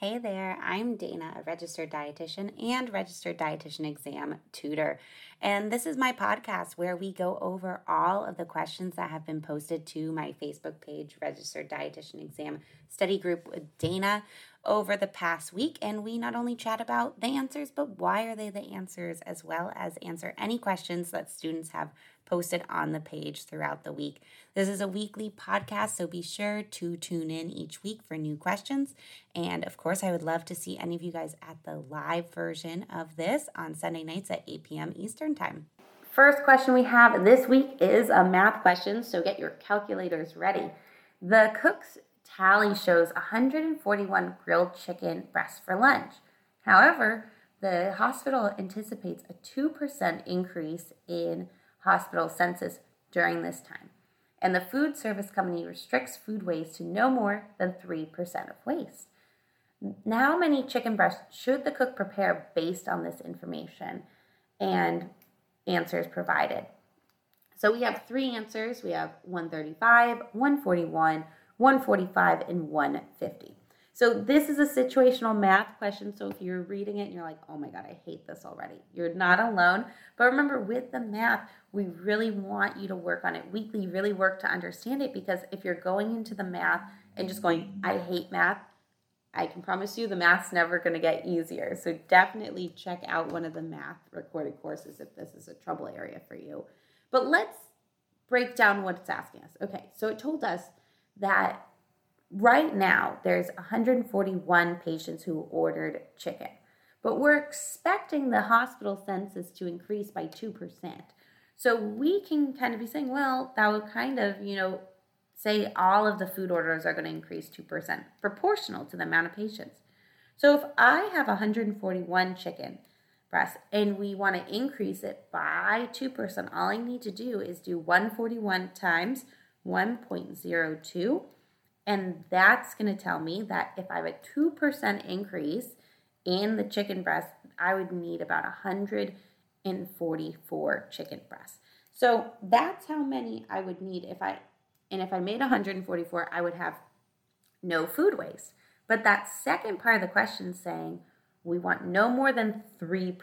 Hey there, I'm Dana, a registered dietitian and registered dietitian exam tutor. And this is my podcast where we go over all of the questions that have been posted to my Facebook page, Registered Dietitian Exam Study Group with Dana, over the past week. And we not only chat about the answers, but why are they the answers, as well as answer any questions that students have posted on the page throughout the week. This is a weekly podcast, so be sure to tune in each week for new questions. And of course, I would love to see any of you guys at the live version of this on Sunday nights at 8 p.m. Eastern Time. First question we have this week is a math question, so get your calculators ready. The cook's tally shows 141 grilled chicken breasts for lunch. However, the hospital anticipates a 2% increase in hospital census during this time, and the food service company restricts food waste to no more than 3% of waste. Now, how many chicken breasts should the cook prepare based on this information and answers provided? So we have three answers. We have 135, 141, 145, and 150. So this is a situational math question. So if you're reading it and you're like, oh my God, I hate this already, you're not alone. But remember, with the math, we really want you to work on it weekly, really work to understand it, because if you're going into the math and just going, I hate math, I can promise you the math's never going to get easier. So definitely check out one of the math recorded courses if this is a trouble area for you. But let's break down what it's asking us. Okay, so it told us that right now, there's 141 patients who ordered chicken, but we're expecting the hospital census to increase by 2%. So we can kind of be saying, well, that would kind of, say all of the food orders are going to increase 2%, proportional to the amount of patients. So if I have 141 chicken breasts and we want to increase it by 2%, all I need to do is do 141 times 1.02. And that's going to tell me that if I have a 2% increase in the chicken breast, I would need about 144 chicken breasts. So that's how many I would need if I made 144, I would have no food waste. But that second part of the question is saying we want no more than 3%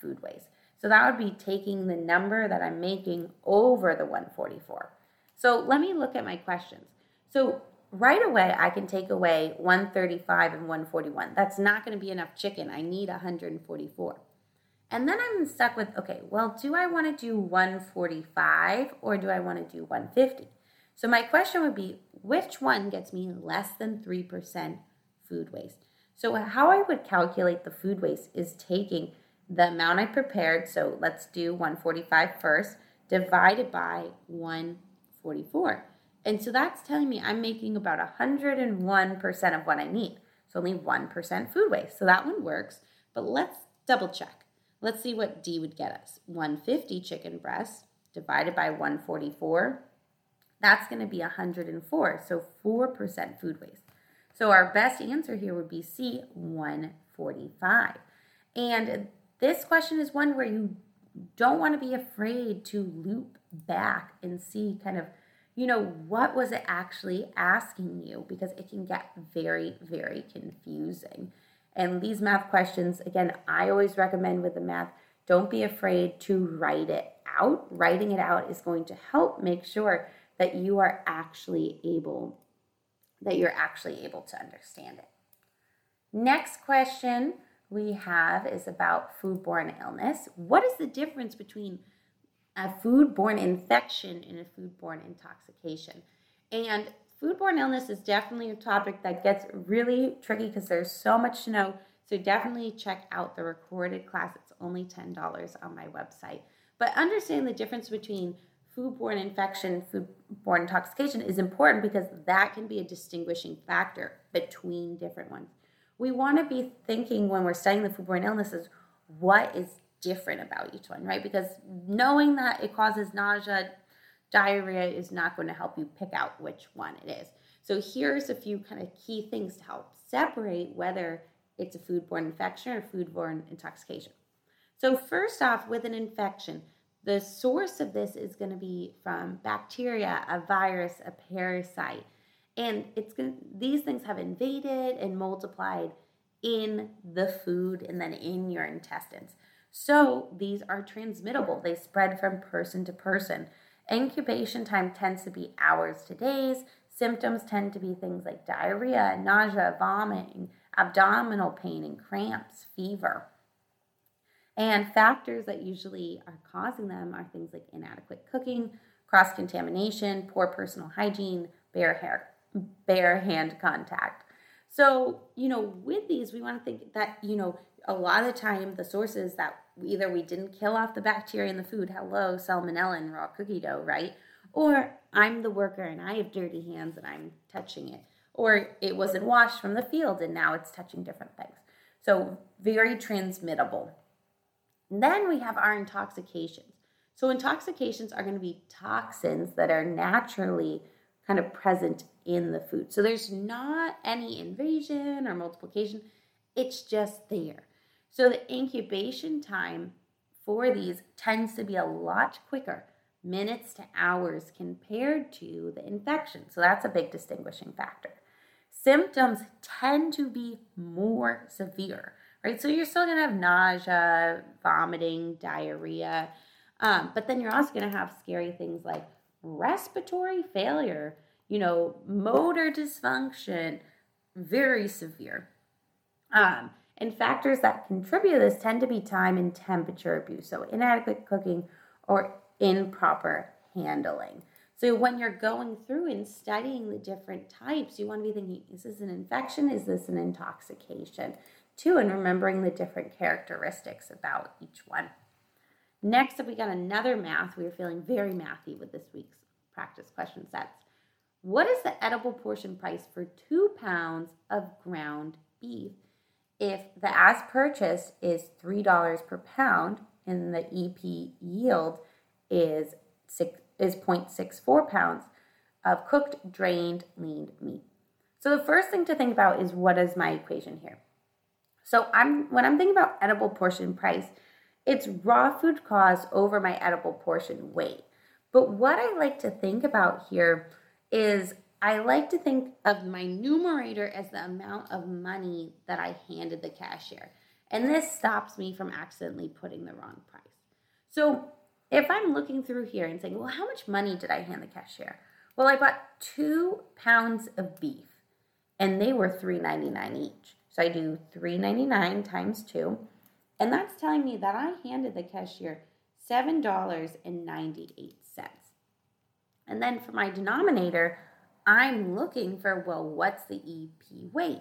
food waste. So that would be taking the number that I'm making over the 144. So let me look at my questions. So right away, I can take away 135 and 141. That's not going to be enough chicken. I need 144. And then I'm stuck with, okay, well, do I want to do 145 or do I want to do 150? So my question would be, which one gets me less than 3% food waste? So how I would calculate the food waste is taking the amount I prepared, so let's do 145 first, divided by 144. And so that's telling me I'm making about 101% of what I need. So only 1% food waste. So that one works. But let's double check. Let's see what D would get us. 150 chicken breasts divided by 144. That's going to be 104. So 4% food waste. So our best answer here would be C, 145. And this question is one where you don't want to be afraid to loop back and see kind of, what was it actually asking you? Because it can get very, very confusing. And these math questions, again, I always recommend with the math, don't be afraid to write it out. Writing it out is going to help make sure that you are actually able, to understand it. Next question we have is about foodborne illness. What is the difference between a foodborne infection and a foodborne intoxication? And foodborne illness is definitely a topic that gets really tricky because there's so much to know. So definitely check out the recorded class. It's only $10 on my website. But understanding the difference between foodborne infection, foodborne intoxication is important because that can be a distinguishing factor between different ones. We want to be thinking when we're studying the foodborne illnesses, what is different about each one, right? Because knowing that it causes nausea, diarrhea is not going to help you pick out which one it is. So here's a few kind of key things to help separate whether it's a foodborne infection or foodborne intoxication. So first off, with an infection, the source of this is going to be from bacteria, a virus, a parasite. And it's going, these things have invaded and multiplied in the food and then in your intestines. So these are transmittable. They spread from person to person. Incubation time tends to be hours to days. Symptoms tend to be things like diarrhea, nausea, vomiting, abdominal pain and cramps, fever. And factors that usually are causing them are things like inadequate cooking, cross-contamination, poor personal hygiene, bare hand contact. So, with these, we want to think that, a lot of the time the sources that either we didn't kill off the bacteria in the food, hello, salmonella in raw cookie dough, right? Or I'm the worker and I have dirty hands and I'm touching it. Or it wasn't washed from the field and now it's touching different things. So very transmittable. And then we have our intoxications. So intoxications are going to be toxins that are naturally kind of present in the food. So there's not any invasion or multiplication. It's just there. So the incubation time for these tends to be a lot quicker, minutes to hours, compared to the infection. So that's a big distinguishing factor. Symptoms tend to be more severe, right? So you're still going to have nausea, vomiting, diarrhea, but then you're also going to have scary things like respiratory failure, motor dysfunction, very severe. And factors that contribute to this tend to be time and temperature abuse, so inadequate cooking or improper handling. So when you're going through and studying the different types, you want to be thinking, is this an infection? Is this an intoxication? Too, and remembering the different characteristics about each one. Next up, we got another math. We were feeling very mathy with this week's practice question sets. What is the edible portion price for 2 pounds of ground beef if the as purchased is $3 per pound and the EP yield is 0.64 pounds of cooked, drained, lean meat? So the first thing to think about is, what is my equation here? So when I'm thinking about edible portion price, it's raw food cost over my edible portion weight. But what I like to think about here is, I like to think of my numerator as the amount of money that I handed the cashier. And this stops me from accidentally putting the wrong price. So if I'm looking through here and saying, well, how much money did I hand the cashier? Well, I bought 2 pounds of beef and they were $3.99 each. So I do $3.99 times 2. And that's telling me that I handed the cashier $7.98. And then for my denominator, I'm looking for, well, what's the EP weight?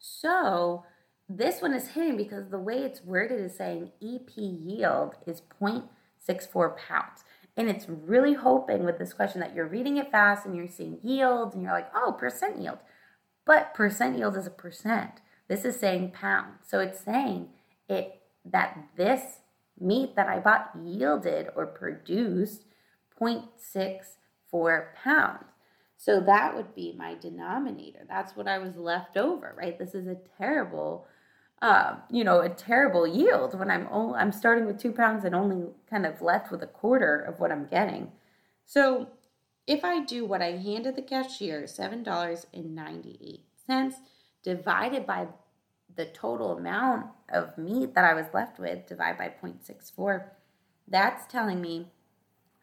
So this one is hitting because the way it's worded is saying EP yield is 0.64 pounds. And it's really hoping with this question that you're reading it fast and you're seeing yield and you're like, oh, percent yield. But percent yield is a percent. This is saying pound. So it's saying that this meat that I bought yielded or produced 0.64 pounds. So that would be my denominator. That's what I was left over, right? This is a terrible, terrible yield when I'm starting with 2 pounds and only kind of left with a quarter of what I'm getting. So if I do what I handed the cashier, $7.98, divided by the total amount of meat that I was left with, divided by 0.64, that's telling me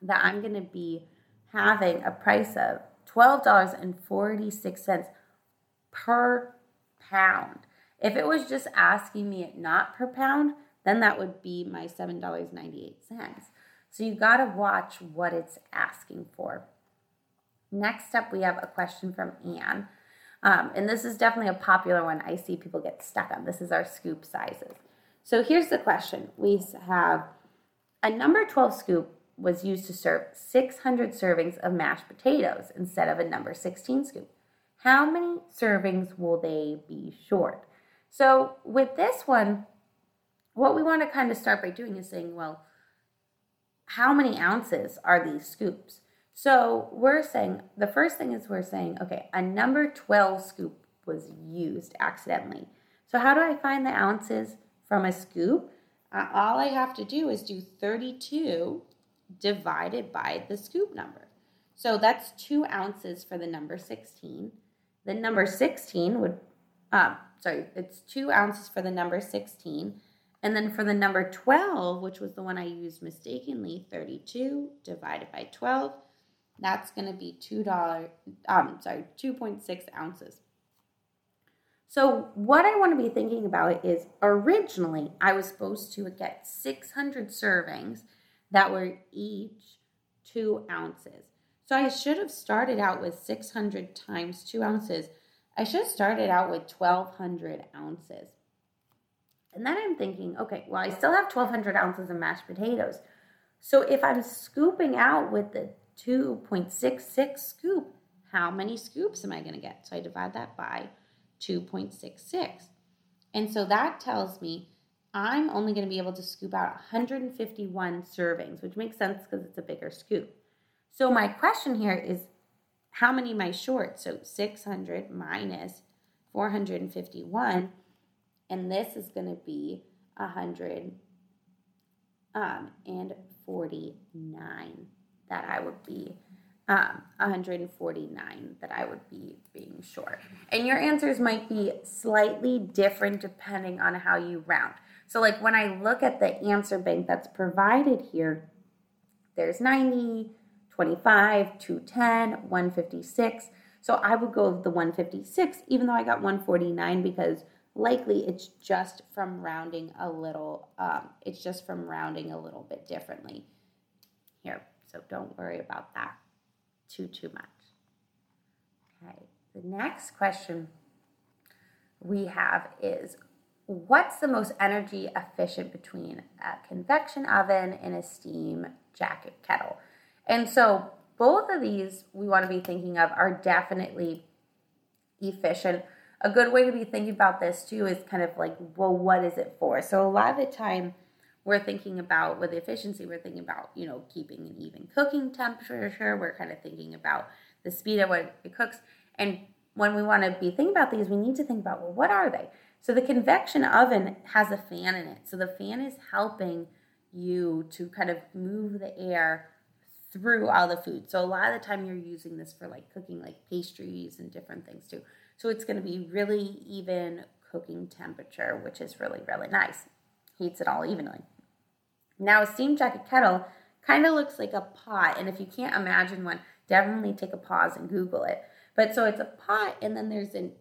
that I'm going to be having a price of $12.46 per pound. If it was just asking me it not per pound, then that would be my $7.98. So you got to watch what it's asking for. Next up, we have a question from Anne. And this is definitely a popular one I see people get stuck on. This is our scoop sizes. So here's the question. We have a number 12 scoop was used to serve 600 servings of mashed potatoes instead of a number 16 scoop. How many servings will they be short? So with this one, what we want to kind of start by doing is saying, well, how many ounces are these scoops? So we're saying, the first thing is we're saying, okay, a number 12 scoop was used accidentally. So how do I find the ounces from a scoop? All I have to do is do 32 divided by the scoop number. So that's 2 ounces for the number 16. The number 16 would, it's 2 ounces for the number 16. And then for the number 12, which was the one I used mistakenly, 32 divided by 12, that's going to be $2, 2.6 ounces. So what I want to be thinking about is originally I was supposed to get 600 servings that were each 2 ounces. So I should have started out with 600 times 2 ounces. I should have started out with 1,200 ounces. And then I'm thinking, okay, well, I still have 1,200 ounces of mashed potatoes. So if I'm scooping out with the 2.66 scoop, how many scoops am I going to get? So I divide that by 2.66. And so that tells me I'm only going to be able to scoop out 151 servings, which makes sense because it's a bigger scoop. So my question here is, how many am I short? So 600 minus 451, and this is going to be 149 that I would be 149 that I would be being short. And your answers might be slightly different depending on how you round. So like when I look at the answer bank that's provided here, there's 90, 25, 210, 156. So I would go with the 156 even though I got 149 because likely it's just from rounding a little, bit differently here. So don't worry about that too much. Okay, the next question we have is, what's the most energy efficient between a convection oven and a steam jacket kettle? And so both of these we want to be thinking of are definitely efficient. A good way to be thinking about this too is kind of like, well, what is it for? So a lot of the time we're thinking about, with efficiency, we're thinking about, keeping an even cooking temperature. We're kind of thinking about the speed at which it cooks. And when we want to be thinking about these, we need to think about, well, what are they? So the convection oven has a fan in it. So the fan is helping you to kind of move the air through all the food. So a lot of the time you're using this for like cooking like pastries and different things too. So it's going to be really even cooking temperature, which is really, really nice. Heats it all evenly. Now a steam jacket kettle kind of looks like a pot, and if you can't imagine one, definitely take a pause and Google it. But so it's a pot, and then there's an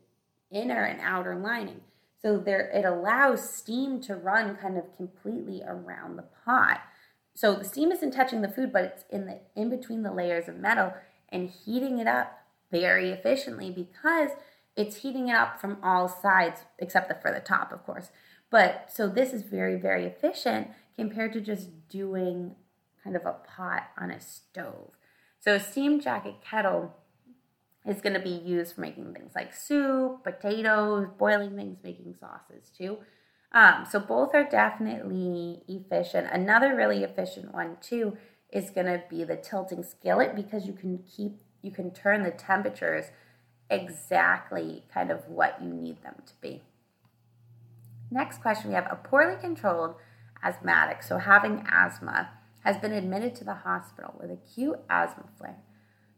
inner and outer lining. So there, it allows steam to run kind of completely around the pot. So the steam isn't touching the food, but it's in between the layers of metal and heating it up very efficiently because it's heating it up from all sides except for the top, of course. But so this is very, very efficient compared to just doing kind of a pot on a stove. So a steam jacket kettle is going to be used for making things like soup, potatoes, boiling things, making sauces too. So both are definitely efficient. Another really efficient one too is going to be the tilting skillet because you can turn the temperatures exactly kind of what you need them to be. Next question, we have a poorly controlled asthmatic, so having asthma, has been admitted to the hospital with acute asthma flare.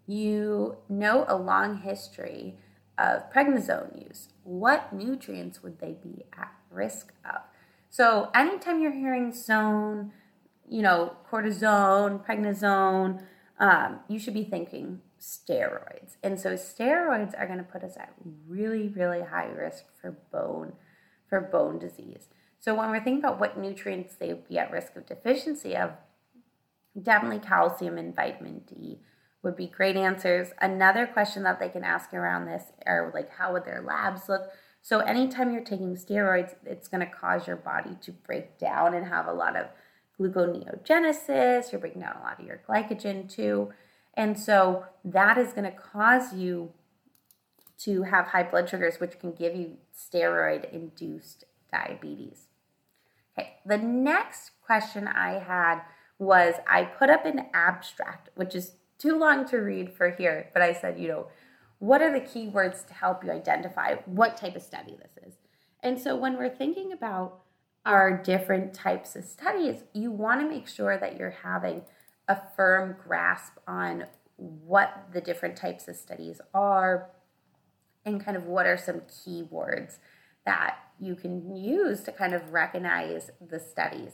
You know a long history of prednisone use. What nutrients would they be at risk of? So anytime you're hearing zone, cortisone, prednisone, you should be thinking steroids. And so steroids are going to put us at really, really high risk for bone disease. So when we're thinking about what nutrients they would be at risk of deficiency of, definitely calcium and vitamin D would be great answers. Another question that they can ask around this are like, how would their labs look? So anytime you're taking steroids, it's going to cause your body to break down and have a lot of gluconeogenesis. You're breaking down a lot of your glycogen too. And so that is going to cause you to have high blood sugars, which can give you steroid-induced diabetes. Okay, the next question I had was, I put up an abstract, which is too long to read for here, but I said, what are the keywords to help you identify what type of study this is? And so when we're thinking about our different types of studies, you want to make sure that you're having a firm grasp on what the different types of studies are and kind of what are some keywords that you can use to kind of recognize the studies.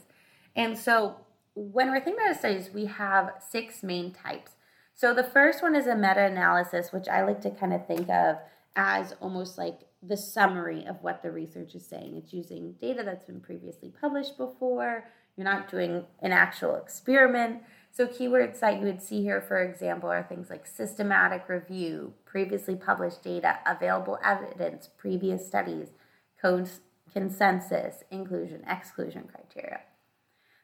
And so when we're thinking about studies, we have six main types. So the first one is a meta-analysis, which I like to kind of think of as almost like the summary of what the research is saying. It's using data that's been previously published before. You're not doing an actual experiment. So keywords that you would see here, for example, are things like systematic review, previously published data, available evidence, previous studies, consensus, inclusion, exclusion criteria.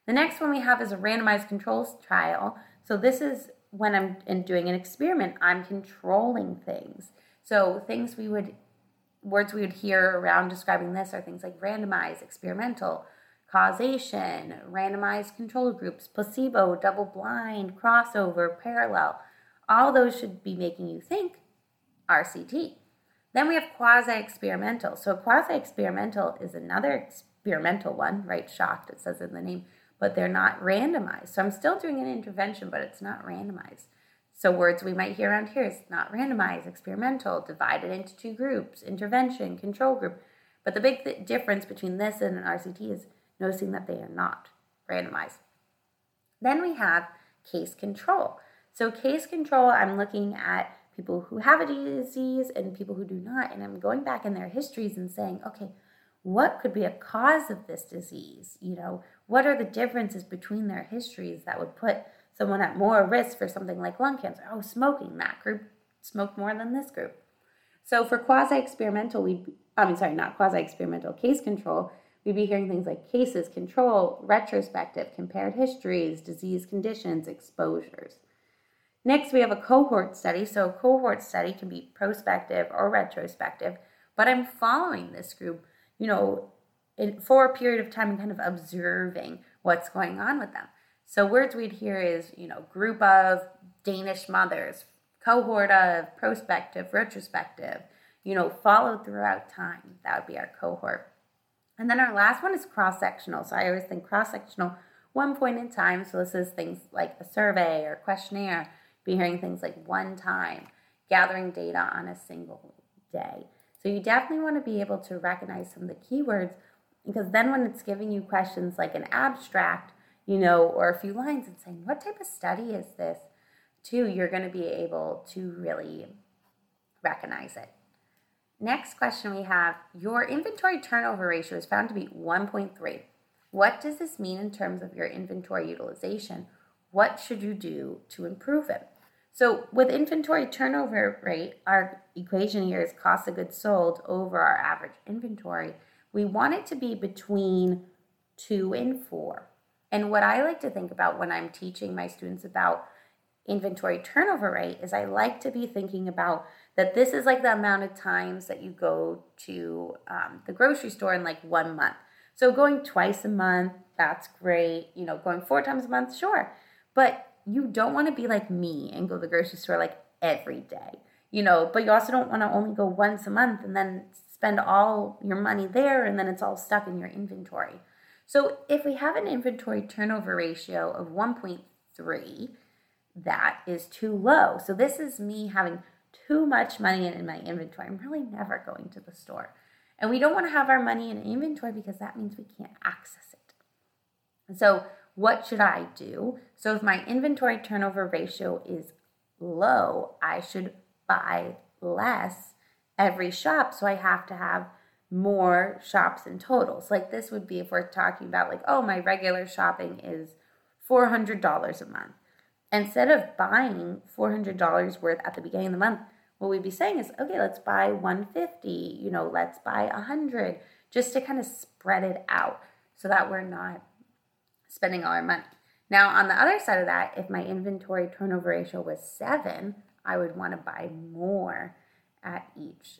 The next one we have is a randomized control trial. So this is when I'm doing an experiment, I'm controlling things. So things words we would hear around describing this are things like randomized, experimental, causation, randomized control groups, placebo, double-blind, crossover, parallel. All those should be making you think RCT. Then we have quasi-experimental. So quasi-experimental is another experimental one, right? Shocked, it says in the name, but they're not randomized. So I'm still doing an intervention, but it's not randomized. So words we might hear around here is not randomized, experimental, divided into two groups, intervention, control group. But the big difference between this and an RCT is noticing that they are not randomized. Then we have case control. So case control, I'm looking at people who have a disease and people who do not, and I'm going back in their histories and saying, okay, what could be a cause of this disease? You know, what are the differences between their histories that would put someone at more risk for something like lung cancer? Oh, smoking. That group smoked more than this group. So for case control, we'd be hearing things like cases, control, retrospective, compared histories, disease conditions, exposures. Next, we have a cohort study. So a cohort study can be prospective or retrospective, but I'm following this group, you know, for a period of time and kind of observing what's going on with them. So words we'd hear is, you know, group of Danish mothers, cohort of, prospective, retrospective, you know, followed throughout time. That would be our cohort. And then our last one is cross-sectional. So I always think cross-sectional, one point in time. So this is things like a survey or questionnaire. Be hearing things like one time, gathering data on a single day. So you definitely want to be able to recognize some of the keywords, because then when it's giving you questions like an abstract, you know, or a few lines and saying, what type of study is this, too, you're going to be able to really recognize it. Next question we have, your inventory turnover ratio is found to be 1.3. What does this mean in terms of your inventory utilization? What should you do to improve it? So with inventory turnover rate, our equation here is cost of goods sold over our average inventory. We want it to be between 2 and 4. And what I like to think about when I'm teaching my students about inventory turnover rate is I like to be thinking about that this is like the amount of times that you go to the grocery store in like 1 month. So going twice a month, that's great. You know, going 4 times a month, sure. But you don't want to be like me and go to the grocery store like every day, you know, but you also don't want to only go once a month and then spend all your money there and then it's all stuck in your inventory. So if we have an inventory turnover ratio of 1.3, that is too low. So this is me having too much money in my inventory. I'm really never going to the store. And we don't want to have our money in inventory because that means we can't access it. And so what should I do? So if my inventory turnover ratio is low, I should buy less every shop. So I have to have more shops in total. So like this would be if we're talking about like, oh, my regular shopping is $400 a month. Instead of buying $400 worth at the beginning of the month, what we'd be saying is, okay, let's buy $150, you know, let's buy $100, just to kind of spread it out so that we're not spending all our money. Now, on the other side of that, if my inventory turnover ratio was 7, I would want to buy more at each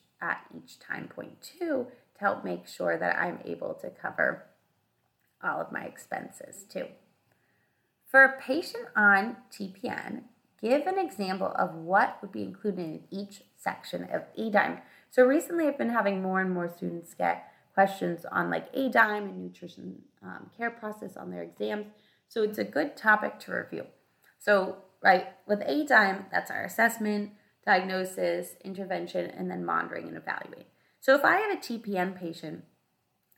time point too, to help make sure that I'm able to cover all of my expenses too. For a patient on TPN, give an example of what would be included in each section of ADIME. So recently I've been having more and more students get questions on like ADIME and nutrition care process on their exams. So it's a good topic to review. So right? With ADIME, that's our assessment, diagnosis, intervention, and then monitoring and evaluating. So if I have a TPN patient,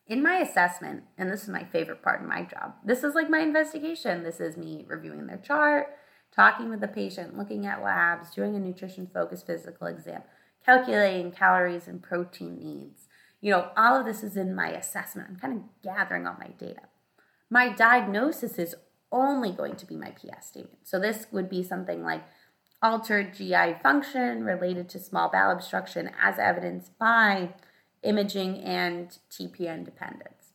in my assessment, and this is my favorite part of my job, this is like my investigation. This is me reviewing their chart, talking with the patient, looking at labs, doing a nutrition-focused physical exam, calculating calories and protein needs. You know, all of this is in my assessment. I'm kind of gathering all my data. My diagnosis is only going to be my PS statement. So this would be something like altered GI function related to small bowel obstruction as evidenced by imaging and TPN dependence.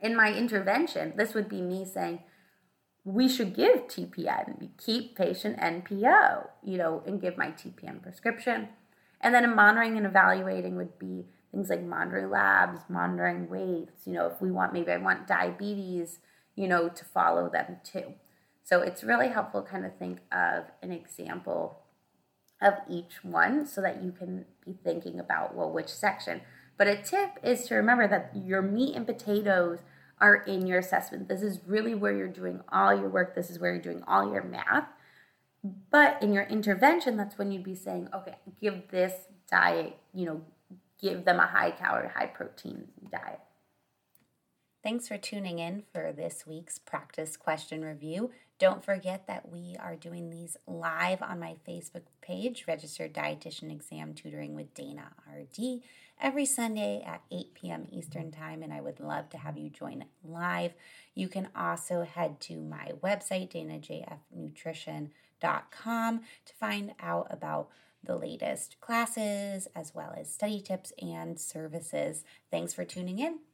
In my intervention, this would be me saying, we should give TPN, we keep patient NPO, you know, and give my TPN prescription. And then in monitoring and evaluating would be things like monitoring labs, monitoring weights, you know, if we want, maybe I want diabetes, you know, to follow them too. So it's really helpful to kind of think of an example of each one so that you can be thinking about, well, which section. But a tip is to remember that your meat and potatoes are in your assessment. This is really where you're doing all your work. This is where you're doing all your math. But in your intervention, that's when you'd be saying, okay, give this diet, you know, give them a high-calorie, high-protein diet. Thanks for tuning in for this week's practice question review. Don't forget that we are doing these live on my Facebook page, Registered Dietitian Exam Tutoring with Dana RD, every Sunday at 8 p.m. Eastern Time, and I would love to have you join live. You can also head to my website, danajfnutrition.com, to find out about the latest classes as well as study tips and services. Thanks for tuning in.